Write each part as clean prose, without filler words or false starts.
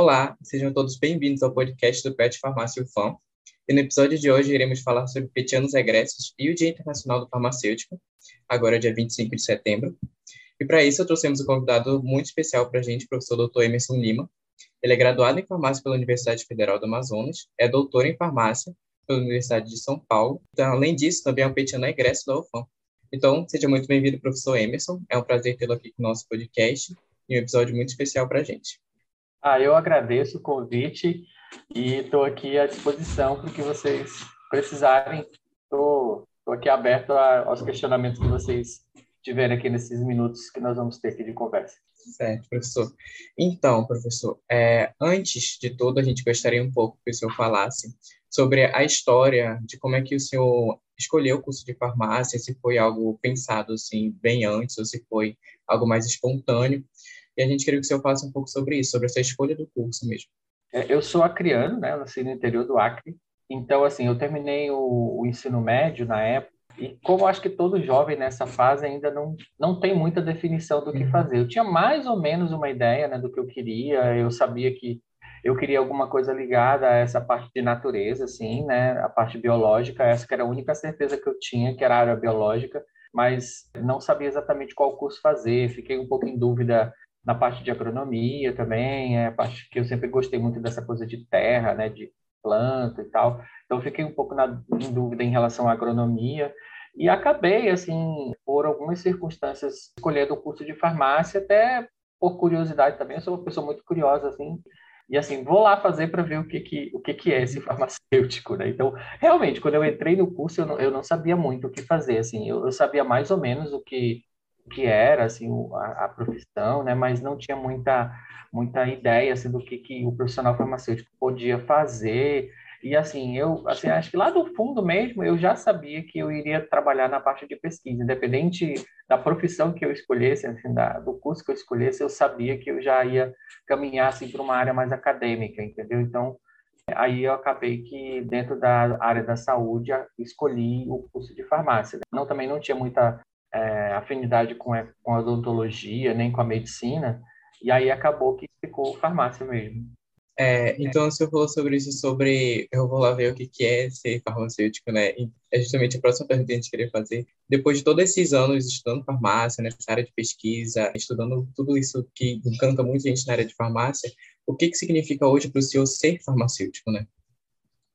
Olá, sejam todos bem-vindos ao podcast do Pet Farmácia UFAM. E no episódio de hoje iremos falar sobre petianos egressos e o Dia Internacional do Farmacêutico, agora dia 25 de setembro. E para isso trouxemos um convidado muito especial para a gente, o professor Dr. Emerson Lima. Ele é graduado em farmácia pela Universidade Federal do Amazonas, é doutor em farmácia pela Universidade de São Paulo. Então, além disso, também é um petiano egresso da UFAM. Então, seja muito bem-vindo, professor Emerson. É um prazer tê-lo aqui com o nosso podcast e um episódio muito especial para a gente. Eu agradeço o convite e estou aqui à disposição para o que vocês precisarem. Estou aqui aberto aos questionamentos que vocês tiverem aqui nesses minutos que nós vamos ter aqui de conversa. Certo, professor. Então, professor, antes de tudo, a gente gostaria um pouco que o senhor falasse sobre a história de como é que o senhor escolheu o curso de farmácia, se foi algo pensado assim, bem antes ou se foi algo mais espontâneo. E a gente queria que o senhor falasse um pouco sobre isso, sobre essa escolha do curso mesmo. Eu sou acriano, né? Eu nasci no interior do Acre. Então, assim, eu terminei o ensino médio na época. E como eu acho que todo jovem nessa fase ainda não tem muita definição do que fazer. Eu tinha mais ou menos uma ideia, né, do que eu queria. Eu sabia que eu queria alguma coisa ligada a essa parte de natureza, assim, né? A parte biológica, essa que era a única certeza que eu tinha, que era a área biológica. Mas não sabia exatamente qual curso fazer. Fiquei um pouco em dúvida na parte de agronomia também, a parte que eu sempre gostei muito dessa coisa de terra, né, de planta e tal. Então, fiquei um pouco em dúvida em relação à agronomia e acabei, assim, por algumas circunstâncias, escolhendo o curso de farmácia, até por curiosidade também. Eu sou uma pessoa muito curiosa, assim, e, assim, vou lá fazer para ver o que é esse farmacêutico, né? Então, realmente, quando eu entrei no curso, eu não sabia muito o que fazer, assim, eu sabia mais ou menos o que era, assim, a profissão, né? Mas não tinha muita ideia, assim, do que o profissional farmacêutico podia fazer. E, assim, eu, assim, acho que lá do fundo mesmo, eu já sabia que eu iria trabalhar na parte de pesquisa, independente da profissão que eu escolhesse, assim, do curso que eu escolhesse, eu sabia que eu já ia caminhar, assim, para uma área mais acadêmica, entendeu? Então, aí eu acabei que, dentro da área da saúde, escolhi o curso de farmácia. Também não tinha muita afinidade com a odontologia, nem com a medicina, e aí acabou que ficou farmácia mesmo. Então, o senhor falou sobre isso, sobre eu vou lá ver o que é ser farmacêutico, né? E é justamente a próxima pergunta que a gente queria fazer. Depois de todos esses anos estudando farmácia, nessa área de pesquisa, estudando tudo isso que encanta muita gente na área de farmácia, o que significa hoje para o senhor ser farmacêutico, né?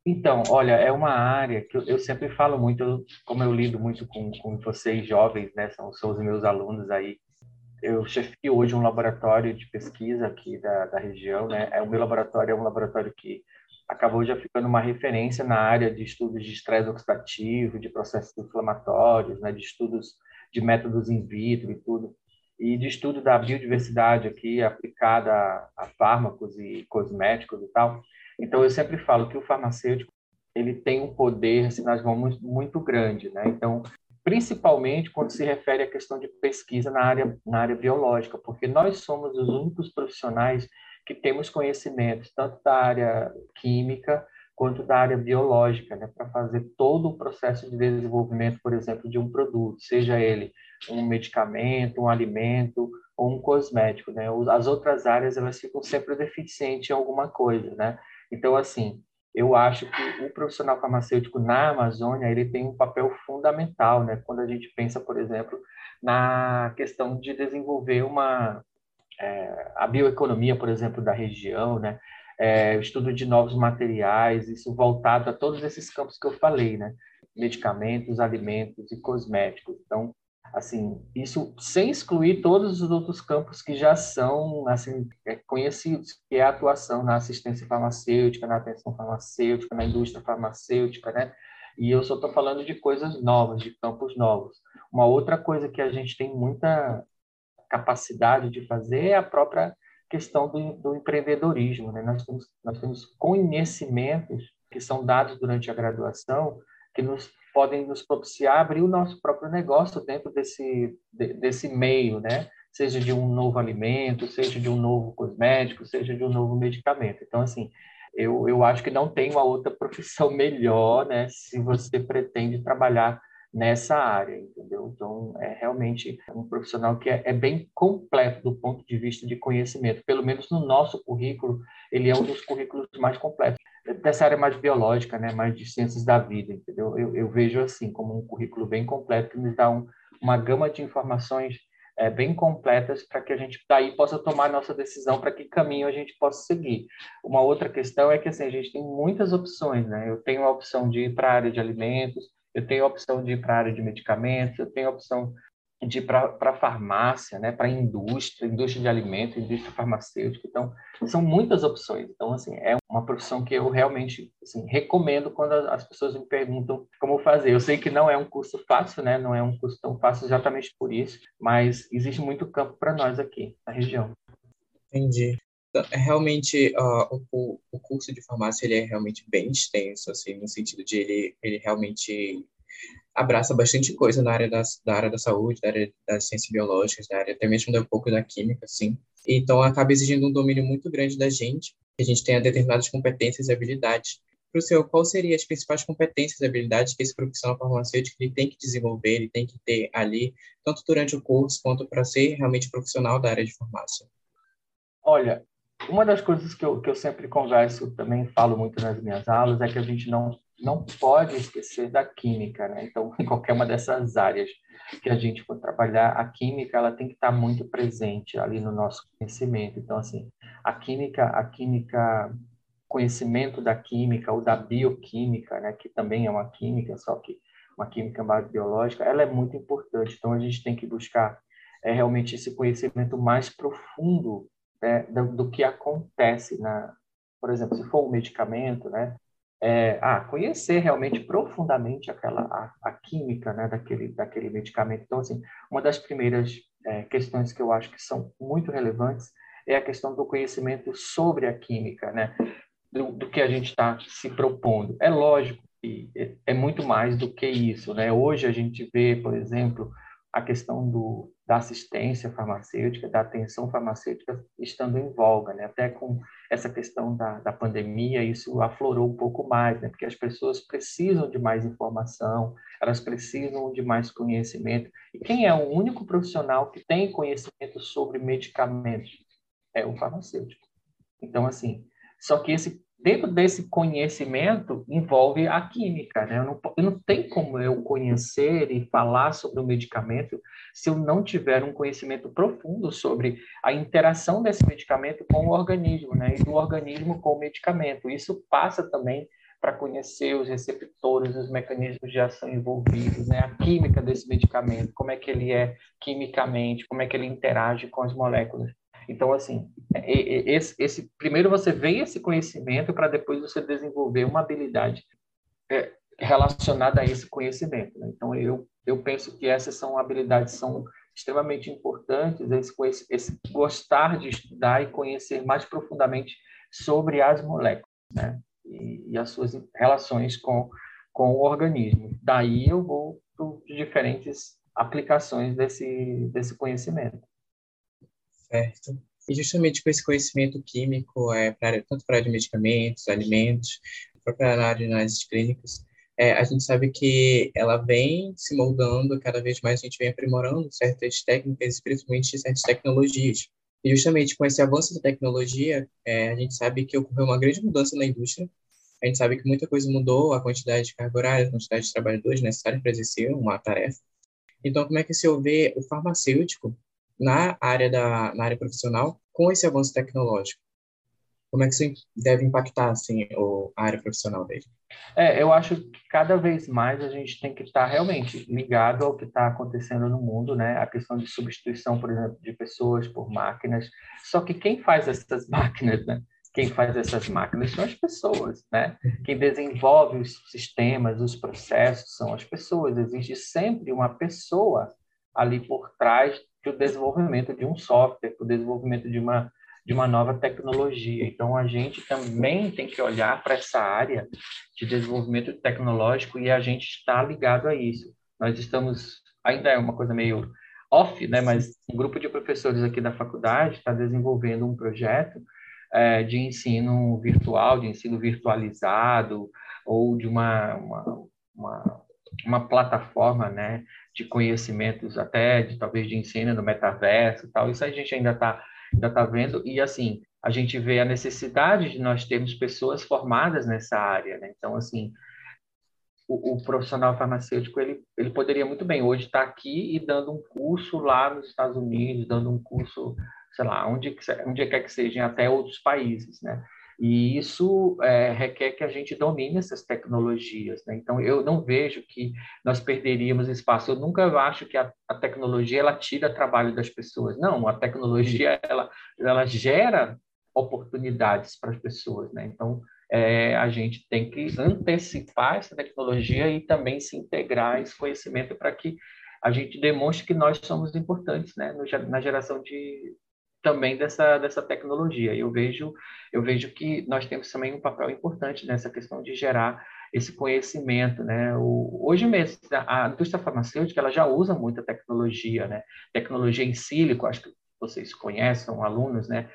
Então, olha, é uma área que eu sempre falo muito, como eu lido muito com vocês jovens, né? São os meus alunos aí. Eu chefio hoje um laboratório de pesquisa aqui da região, né? O meu laboratório é um laboratório que acabou já ficando uma referência na área de estudos de estresse oxidativo, de processos inflamatórios, né? De estudos de métodos in vitro e tudo. E de estudo da biodiversidade aqui, aplicada a fármacos e cosméticos e tal. Então, eu sempre falo que o farmacêutico ele tem um poder, assim, nas mãos muito grande, né? Então, principalmente quando se refere à questão de pesquisa na área biológica, porque nós somos os únicos profissionais que temos conhecimentos, tanto da área química quanto da área biológica, né? Para fazer todo o processo de desenvolvimento, por exemplo, de um produto, seja ele um medicamento, um alimento ou um cosmético, né? As outras áreas, elas ficam sempre deficientes em alguma coisa, né? Então, assim, eu acho que o profissional farmacêutico na Amazônia, ele tem um papel fundamental, né? Quando a gente pensa, por exemplo, na questão de desenvolver a bioeconomia, por exemplo, da região, né? O estudo de novos materiais, isso voltado a todos esses campos que eu falei, né? Medicamentos, alimentos e cosméticos. Então, assim, isso sem excluir todos os outros campos que já são, assim, conhecidos, que é a atuação na assistência farmacêutica, na atenção farmacêutica, na indústria farmacêutica, né? E eu só estou falando de coisas novas, de campos novos. Uma outra coisa que a gente tem muita capacidade de fazer é a própria questão do empreendedorismo, né? Nós temos conhecimentos que são dados durante a graduação que podem nos propiciar abrir o nosso próprio negócio dentro desse meio, né? Seja de um novo alimento, seja de um novo cosmético, seja de um novo medicamento. Então, assim, eu acho que não tem uma outra profissão melhor, né? Se você pretende trabalhar nessa área, entendeu? Então, é realmente um profissional que é bem completo do ponto de vista de conhecimento. Pelo menos no nosso currículo, ele é um dos currículos mais completos. Dessa área mais biológica, né? Mais de ciências da vida, entendeu? Eu vejo assim, como um currículo bem completo, que nos dá uma gama de informações bem completas para que a gente daí possa tomar nossa decisão para que caminho a gente possa seguir. Uma outra questão é que assim, a gente tem muitas opções, né? Eu tenho a opção de ir para a área de alimentos, eu tenho a opção de ir para a área de medicamentos, eu tenho a opção de ir para a farmácia, né? Para a indústria de alimentos, indústria farmacêutica. Então, são muitas opções. Então, assim, é uma profissão que eu realmente assim, recomendo quando as pessoas me perguntam como fazer. Eu sei que não é um curso fácil, né? Não é um curso tão fácil exatamente por isso, mas existe muito campo para nós aqui na região. Entendi. Realmente o curso de farmácia ele é realmente bem extenso, assim, no sentido de ele realmente abraça bastante coisa na área da área da saúde, da área das ciências biológicas, da área até mesmo um pouco da química, assim. Então, acaba exigindo um domínio muito grande da gente, que a gente tenha determinadas competências e habilidades. Professor, quais seriam as principais competências e habilidades que esse profissional farmacêutico ele tem que desenvolver, ele tem que ter ali, tanto durante o curso quanto para ser realmente profissional da área de farmácia? Olha, uma das coisas que eu sempre converso, também falo muito nas minhas aulas, é que a gente não pode esquecer da química, né? Então, em qualquer uma dessas áreas que a gente for trabalhar, a química ela tem que estar muito presente ali no nosso conhecimento. Então, assim, a química, conhecimento da química ou da bioquímica, né? Que também é uma química, só que uma química mais biológica, ela é muito importante. Então, a gente tem que buscar realmente esse conhecimento mais profundo, né? Do que acontece, por exemplo, se for um medicamento, né? Conhecer realmente profundamente a química, né, daquele medicamento. Então, assim, uma das primeiras questões que eu acho que são muito relevantes é a questão do conhecimento sobre a química, né, do que a gente está se propondo. É lógico que é muito mais do que isso, né? Hoje a gente vê, por exemplo, a questão da assistência farmacêutica, da atenção farmacêutica estando em voga, né? Até com essa questão da pandemia, isso aflorou um pouco mais, né? Porque as pessoas precisam de mais informação, elas precisam de mais conhecimento. E quem é o único profissional que tem conhecimento sobre medicamentos? É o farmacêutico. Então, assim, só que dentro desse conhecimento envolve a química, né? Eu não tem como eu conhecer e falar sobre o medicamento se eu não tiver um conhecimento profundo sobre a interação desse medicamento com o organismo, né? E do organismo com o medicamento. Isso passa também para conhecer os receptores, os mecanismos de ação envolvidos, né? A química desse medicamento, como é que ele é quimicamente, como é que ele interage com as moléculas. Então, assim, primeiro você vem esse conhecimento para depois você desenvolver uma habilidade relacionada a esse conhecimento, né? Então, eu penso que essas são habilidades são extremamente importantes, esse gostar de estudar e conhecer mais profundamente sobre as moléculas, né? E as suas relações com o organismo. Daí eu vou para diferentes aplicações desse conhecimento. Certo. E justamente com esse conhecimento químico, tanto para a área de medicamentos, alimentos, para a área de análises clínicas, a gente sabe que ela vem se moldando, cada vez mais a gente vem aprimorando certas técnicas, principalmente certas tecnologias. E justamente com esse avanço da tecnologia, a gente sabe que ocorreu uma grande mudança na indústria. A gente sabe que muita coisa mudou, a quantidade de carga horária, a quantidade de trabalhadores necessários para exercer uma tarefa. Então, como é que o senhor vê o farmacêutico na área profissional com esse avanço tecnológico? Como é que isso deve impactar assim, a área profissional dele? Eu acho que cada vez mais a gente tem que estar realmente ligado ao que está acontecendo no mundo, né? A questão de substituição, por exemplo, de pessoas por máquinas. Só que quem faz essas máquinas, né? Quem faz essas máquinas são as pessoas, né? Quem desenvolve os sistemas, os processos são as pessoas. Existe sempre uma pessoa ali por trás do desenvolvimento de um software, do desenvolvimento de uma nova tecnologia. Então, a gente também tem que olhar para essa área de desenvolvimento tecnológico e a gente está ligado a isso. Nós estamos, ainda é uma coisa meio off, né? Mas um grupo de professores aqui da faculdade está desenvolvendo um projeto de ensino virtual, de ensino virtualizado, ou de uma uma plataforma, né, de conhecimentos até, de, talvez, de ensino no metaverso e tal. Isso a gente ainda tá vendo e, assim, a gente vê a necessidade de nós termos pessoas formadas nessa área, né? Então, assim, o profissional farmacêutico, ele poderia muito bem hoje estar aqui e dando um curso lá nos Estados Unidos, dando um curso, sei lá, onde quer que seja, em até outros países, né? E isso requer que a gente domine essas tecnologias, né? Então, eu não vejo que nós perderíamos espaço. Eu nunca acho que a tecnologia, ela tira trabalho das pessoas. Não, a tecnologia, ela gera oportunidades para as pessoas, né? Então, a gente tem que antecipar essa tecnologia e também se integrar a esse conhecimento para que a gente demonstre que nós somos importantes, né? Na geração de... também dessa tecnologia. Eu vejo que nós temos também um papel importante nessa questão de gerar esse conhecimento, né? Hoje mesmo, a indústria farmacêutica, ela já usa muita tecnologia, né? Tecnologia em sílico, acho que vocês conhecem, são alunos, né?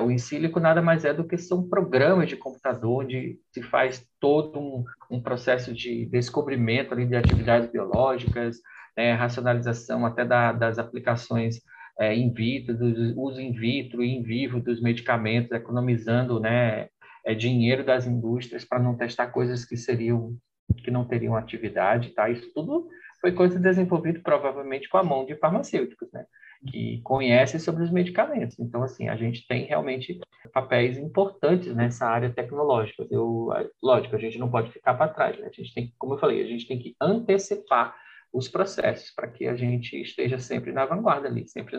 O em sílico nada mais é do que são programas de computador onde se faz todo um processo de descobrimento ali, de atividades biológicas, né? Racionalização até das aplicações in vitro, do uso in vitro e in vivo dos medicamentos, economizando, né, dinheiro das indústrias para não testar coisas que não teriam atividade, tá? Isso tudo foi coisa desenvolvida provavelmente com a mão de farmacêuticos, né, que conhecem sobre os medicamentos. Então, assim, a gente tem realmente papéis importantes nessa área tecnológica. Lógico, a gente não pode ficar para trás, né? A gente tem, como eu falei, a gente tem que antecipar os processos, para que a gente esteja sempre na vanguarda ali, sempre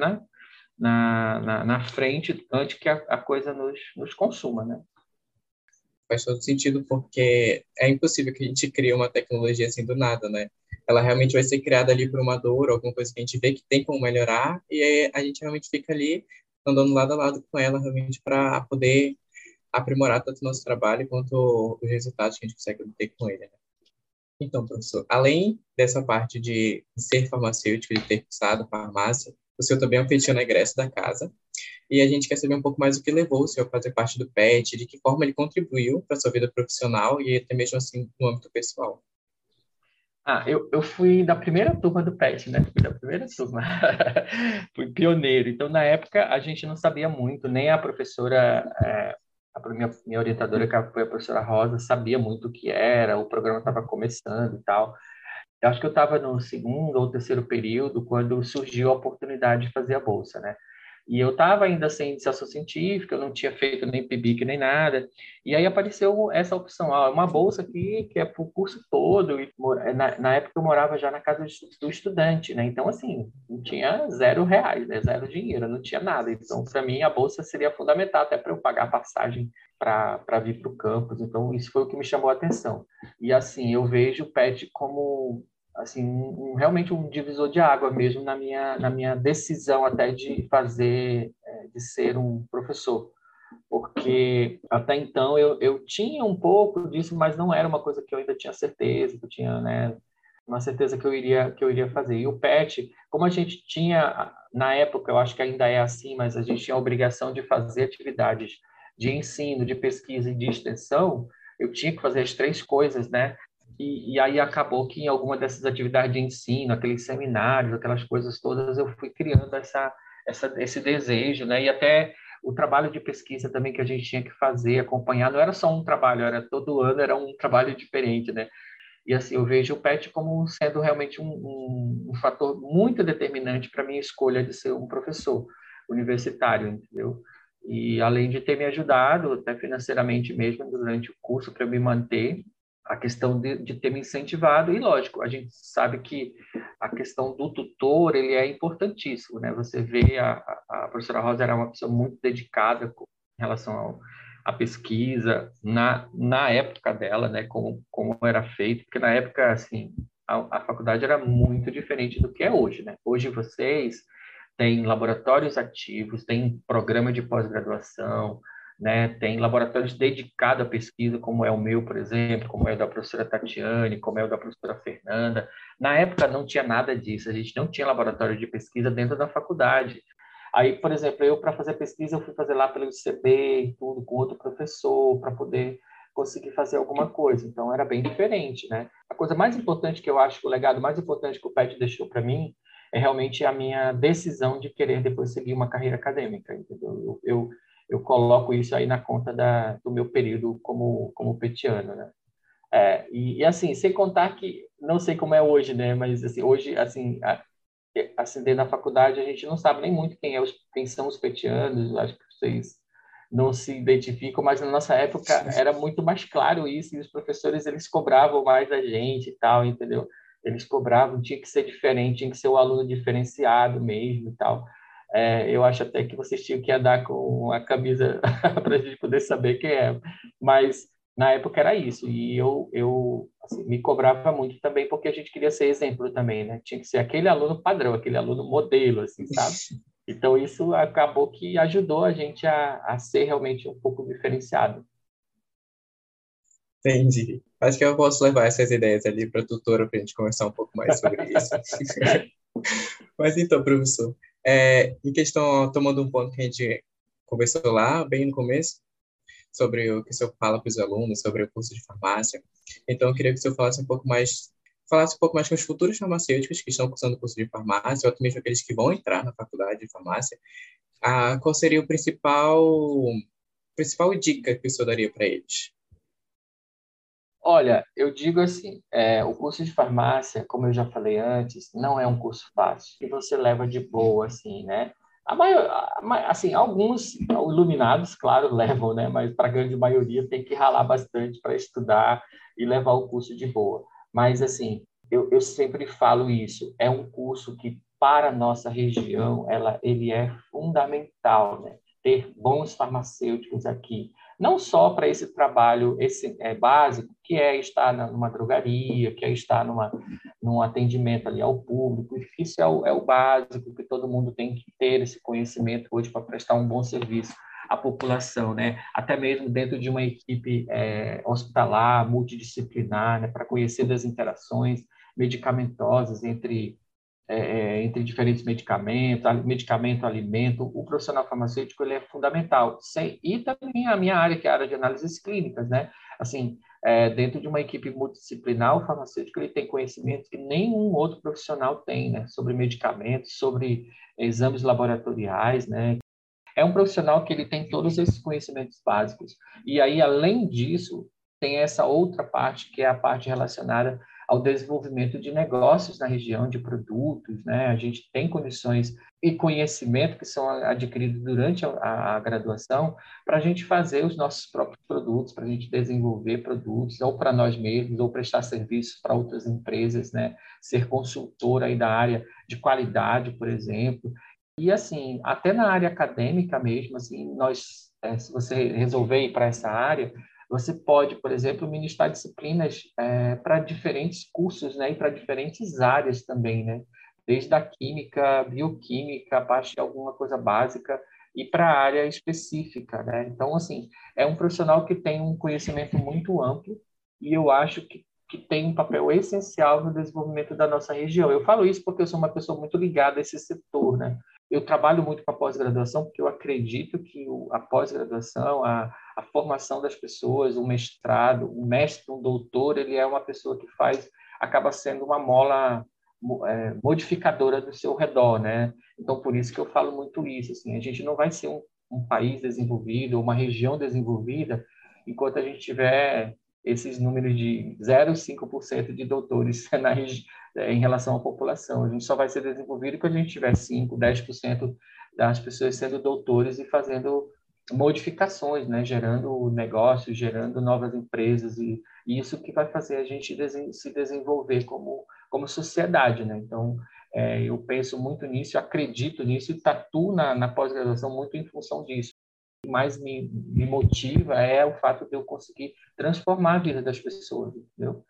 na frente, antes que a coisa nos consuma, né? Faz todo sentido, porque é impossível que a gente crie uma tecnologia assim do nada, né? Ela realmente vai ser criada ali por uma dor, alguma coisa que a gente vê que tem como melhorar, e aí a gente realmente fica ali, andando lado a lado com ela, realmente, para poder aprimorar tanto o nosso trabalho quanto os resultados que a gente consegue obter com ele, né? Então, professor, além dessa parte de ser farmacêutico, de ter cursado farmácia, o senhor também é um petiano egresso da casa, e a gente quer saber um pouco mais o que levou o senhor a fazer parte do PET, de que forma ele contribuiu para a sua vida profissional e até mesmo assim no âmbito pessoal. Eu fui da primeira turma do PET, né? Fui da primeira turma. Fui pioneiro. Então, na época, a gente não sabia muito, nem a professora... A minha orientadora, que foi a professora Rosa, sabia muito o que era, o programa estava começando e tal. Eu acho que eu estava no segundo ou terceiro período, quando surgiu a oportunidade de fazer a bolsa, né? E eu estava ainda sem iniciação científica, eu não tinha feito nem PIBIC nem nada. E aí apareceu essa opção, uma bolsa aqui, que é para o curso todo. E na época eu morava já na casa do estudante, né? Então, assim, não tinha R$0, né? Zero dinheiro, não tinha nada. Então, para mim, a bolsa seria fundamental até para eu pagar a passagem para vir para o campus. Então, isso foi o que me chamou a atenção. E, assim, eu vejo o PET como... assim, realmente um divisor de água mesmo na minha decisão até de fazer, de ser um professor, porque até então eu tinha um pouco disso, mas não era uma coisa que eu ainda tinha certeza, que eu tinha, né, uma certeza que eu iria fazer. E o PET, como a gente tinha, na época, eu acho que ainda é assim, mas a gente tinha a obrigação de fazer atividades de ensino, de pesquisa e de extensão, eu tinha que fazer as três coisas, né? E aí acabou que em alguma dessas atividades de ensino, aqueles seminários, aquelas coisas todas, eu fui criando esse desejo, né? E até o trabalho de pesquisa também que a gente tinha que fazer, acompanhar, não era só um trabalho, era todo ano, era um trabalho diferente, né? E assim, eu vejo o PET como sendo realmente um fator muito determinante para a minha escolha de ser um professor universitário, entendeu? E além de ter me ajudado, até financeiramente mesmo, durante o curso, para eu me manter, a questão de ter me incentivado, e lógico, a gente sabe que a questão do tutor, ele é importantíssimo, né? Você vê, a professora Rosa era uma pessoa muito dedicada em relação à pesquisa, na época dela, né? Como era feito, porque na época, assim, a faculdade era muito diferente do que é hoje, né? Hoje vocês têm laboratórios ativos, têm programa de pós-graduação, né? Tem laboratórios dedicados à pesquisa, como é o meu, por exemplo, como é o da professora Tatiane, como é o da professora Fernanda. Na época não tinha nada disso, a gente não tinha laboratório de pesquisa dentro da faculdade. Aí, por exemplo, eu, para fazer pesquisa, eu fui fazer lá pelo ICB, tudo, com outro professor, para poder conseguir fazer alguma coisa. Então, era bem diferente, né? A coisa mais importante que eu acho, o legado mais importante que o Pet deixou para mim é realmente a minha decisão de querer depois seguir uma carreira acadêmica, entendeu? Eu coloco isso aí na conta do meu período como petiano, né? É, e assim, sem contar que, não sei como é hoje, né? Mas assim, hoje, assim... assim, dentro da faculdade, a gente não sabe nem muito quem são os petianos, acho que vocês não se identificam, mas na nossa época era muito mais claro isso, e os professores, eles cobravam mais a gente e tal, entendeu? Eles cobravam, tinha que ser diferente, tinha que ser um aluno diferenciado mesmo e tal. É, eu acho até que vocês tinham que andar com a camisa para a gente poder saber quem é, mas na época era isso, e eu assim, me cobrava muito também, porque a gente queria ser exemplo também, né? Tinha que ser aquele aluno padrão, aquele aluno modelo, assim, sabe? Então, isso acabou que ajudou a gente a ser realmente um pouco diferenciado. Entendi. Acho que eu posso levar essas ideias ali para a tutora, para a gente conversar um pouco mais sobre isso. Mas então, professor, em questão, tomando um ponto que a gente conversou lá, bem no começo, sobre o que o senhor fala para os alunos, sobre o curso de farmácia. Então, eu queria que o senhor falasse um pouco mais com os futuros farmacêuticos que estão cursando o curso de farmácia, ou até mesmo aqueles que vão entrar na faculdade de farmácia. Qual seria o principal dica que o senhor daria para eles? Olha, eu digo assim, o curso de farmácia, como eu já falei antes, não é um curso fácil, que você leva de boa, assim, né? Assim, alguns iluminados, claro, levam, né? Mas para a grande maioria tem que ralar bastante para estudar e levar o curso de boa. Mas, assim, eu sempre falo isso. É um curso que, para a nossa região, ele é fundamental, né? Ter bons farmacêuticos aqui. Não só para esse trabalho básico, que é estar numa drogaria, que é estar num atendimento ali ao público. Isso é o básico que todo mundo tem que ter esse conhecimento hoje para prestar um bom serviço à população, né? Até mesmo dentro de uma equipe hospitalar, multidisciplinar, né? Para conhecer das interações medicamentosas entre diferentes medicamentos, alimento. O profissional farmacêutico ele é fundamental. E também a minha área, que é a área de análises clínicas, né? Assim, dentro de uma equipe multidisciplinar, o farmacêutico ele tem conhecimento que nenhum outro profissional tem, né? Sobre medicamentos, sobre exames laboratoriais, né? É um profissional que ele tem todos esses conhecimentos básicos. E aí, além disso, tem essa outra parte, que é a parte relacionada ao desenvolvimento de negócios na região, de produtos, né? A gente tem condições e conhecimento que são adquiridos durante a graduação para a gente fazer os nossos próprios produtos, para a gente desenvolver produtos, ou para nós mesmos, ou prestar serviços para outras empresas, né? Ser consultor aí da área de qualidade, por exemplo. E, assim, até na área acadêmica mesmo, assim, se você resolver ir para essa área, você pode, por exemplo, ministrar disciplinas para diferentes cursos, né, e para diferentes áreas também, né? Desde a química, bioquímica, a parte de alguma coisa básica e para a área específica, né? Então, assim, é um profissional que tem um conhecimento muito amplo e eu acho que tem um papel essencial no desenvolvimento da nossa região. Eu falo isso porque eu sou uma pessoa muito ligada a esse setor, né? Eu trabalho muito com a pós-graduação porque eu acredito que a pós-graduação, a formação das pessoas, o mestrado, o mestre, um doutor, ele é uma pessoa que acaba sendo uma mola modificadora do seu redor, né? Então, por isso que eu falo muito isso, assim, a gente não vai ser um país desenvolvido, uma região desenvolvida, enquanto a gente tiver esses números de 0,5% de doutores em relação à população. A gente só vai ser desenvolvido quando a gente tiver 5%, 10% das pessoas sendo doutores e fazendo modificações, né? Gerando negócios, gerando novas empresas, e isso que vai fazer a gente se desenvolver como sociedade, né? Então, eu penso muito nisso, acredito nisso e tatuo na pós-graduação muito em função disso. O que mais me motiva é o fato de eu conseguir transformar a vida das pessoas, entendeu?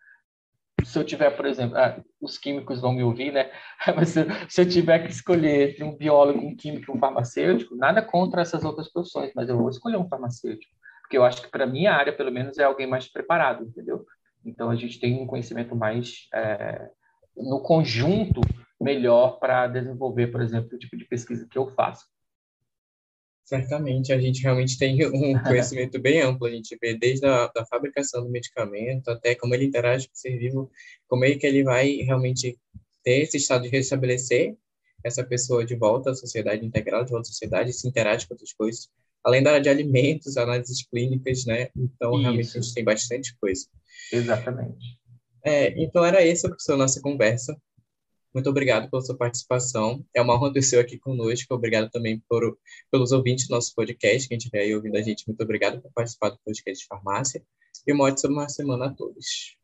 Se eu tiver, por exemplo, os químicos vão me ouvir, né? Mas se eu tiver que escolher entre um biólogo, um químico e um farmacêutico, nada contra essas outras profissões, mas eu vou escolher um farmacêutico, porque eu acho que para a minha área, pelo menos, é alguém mais preparado, entendeu? Então, a gente tem um conhecimento mais, no conjunto, melhor para desenvolver, por exemplo, o tipo de pesquisa que eu faço. Certamente, a gente realmente tem um conhecimento bem amplo, a gente vê desde a fabricação do medicamento até como ele interage com o ser vivo, como é que ele vai realmente ter esse estado de restabelecer essa pessoa de volta à sociedade integral, de volta à sociedade, se interage com outras coisas, além da área de alimentos, análises clínicas, né? Então, isso. Realmente, a gente tem bastante coisa. Exatamente. Então, era essa, professor, nossa conversa. Muito obrigado pela sua participação. É uma honra ter você aqui conosco. Obrigado também pelos ouvintes do nosso podcast, quem estiver aí ouvindo a gente. Muito obrigado por participar do podcast de farmácia. E uma ótima semana a todos.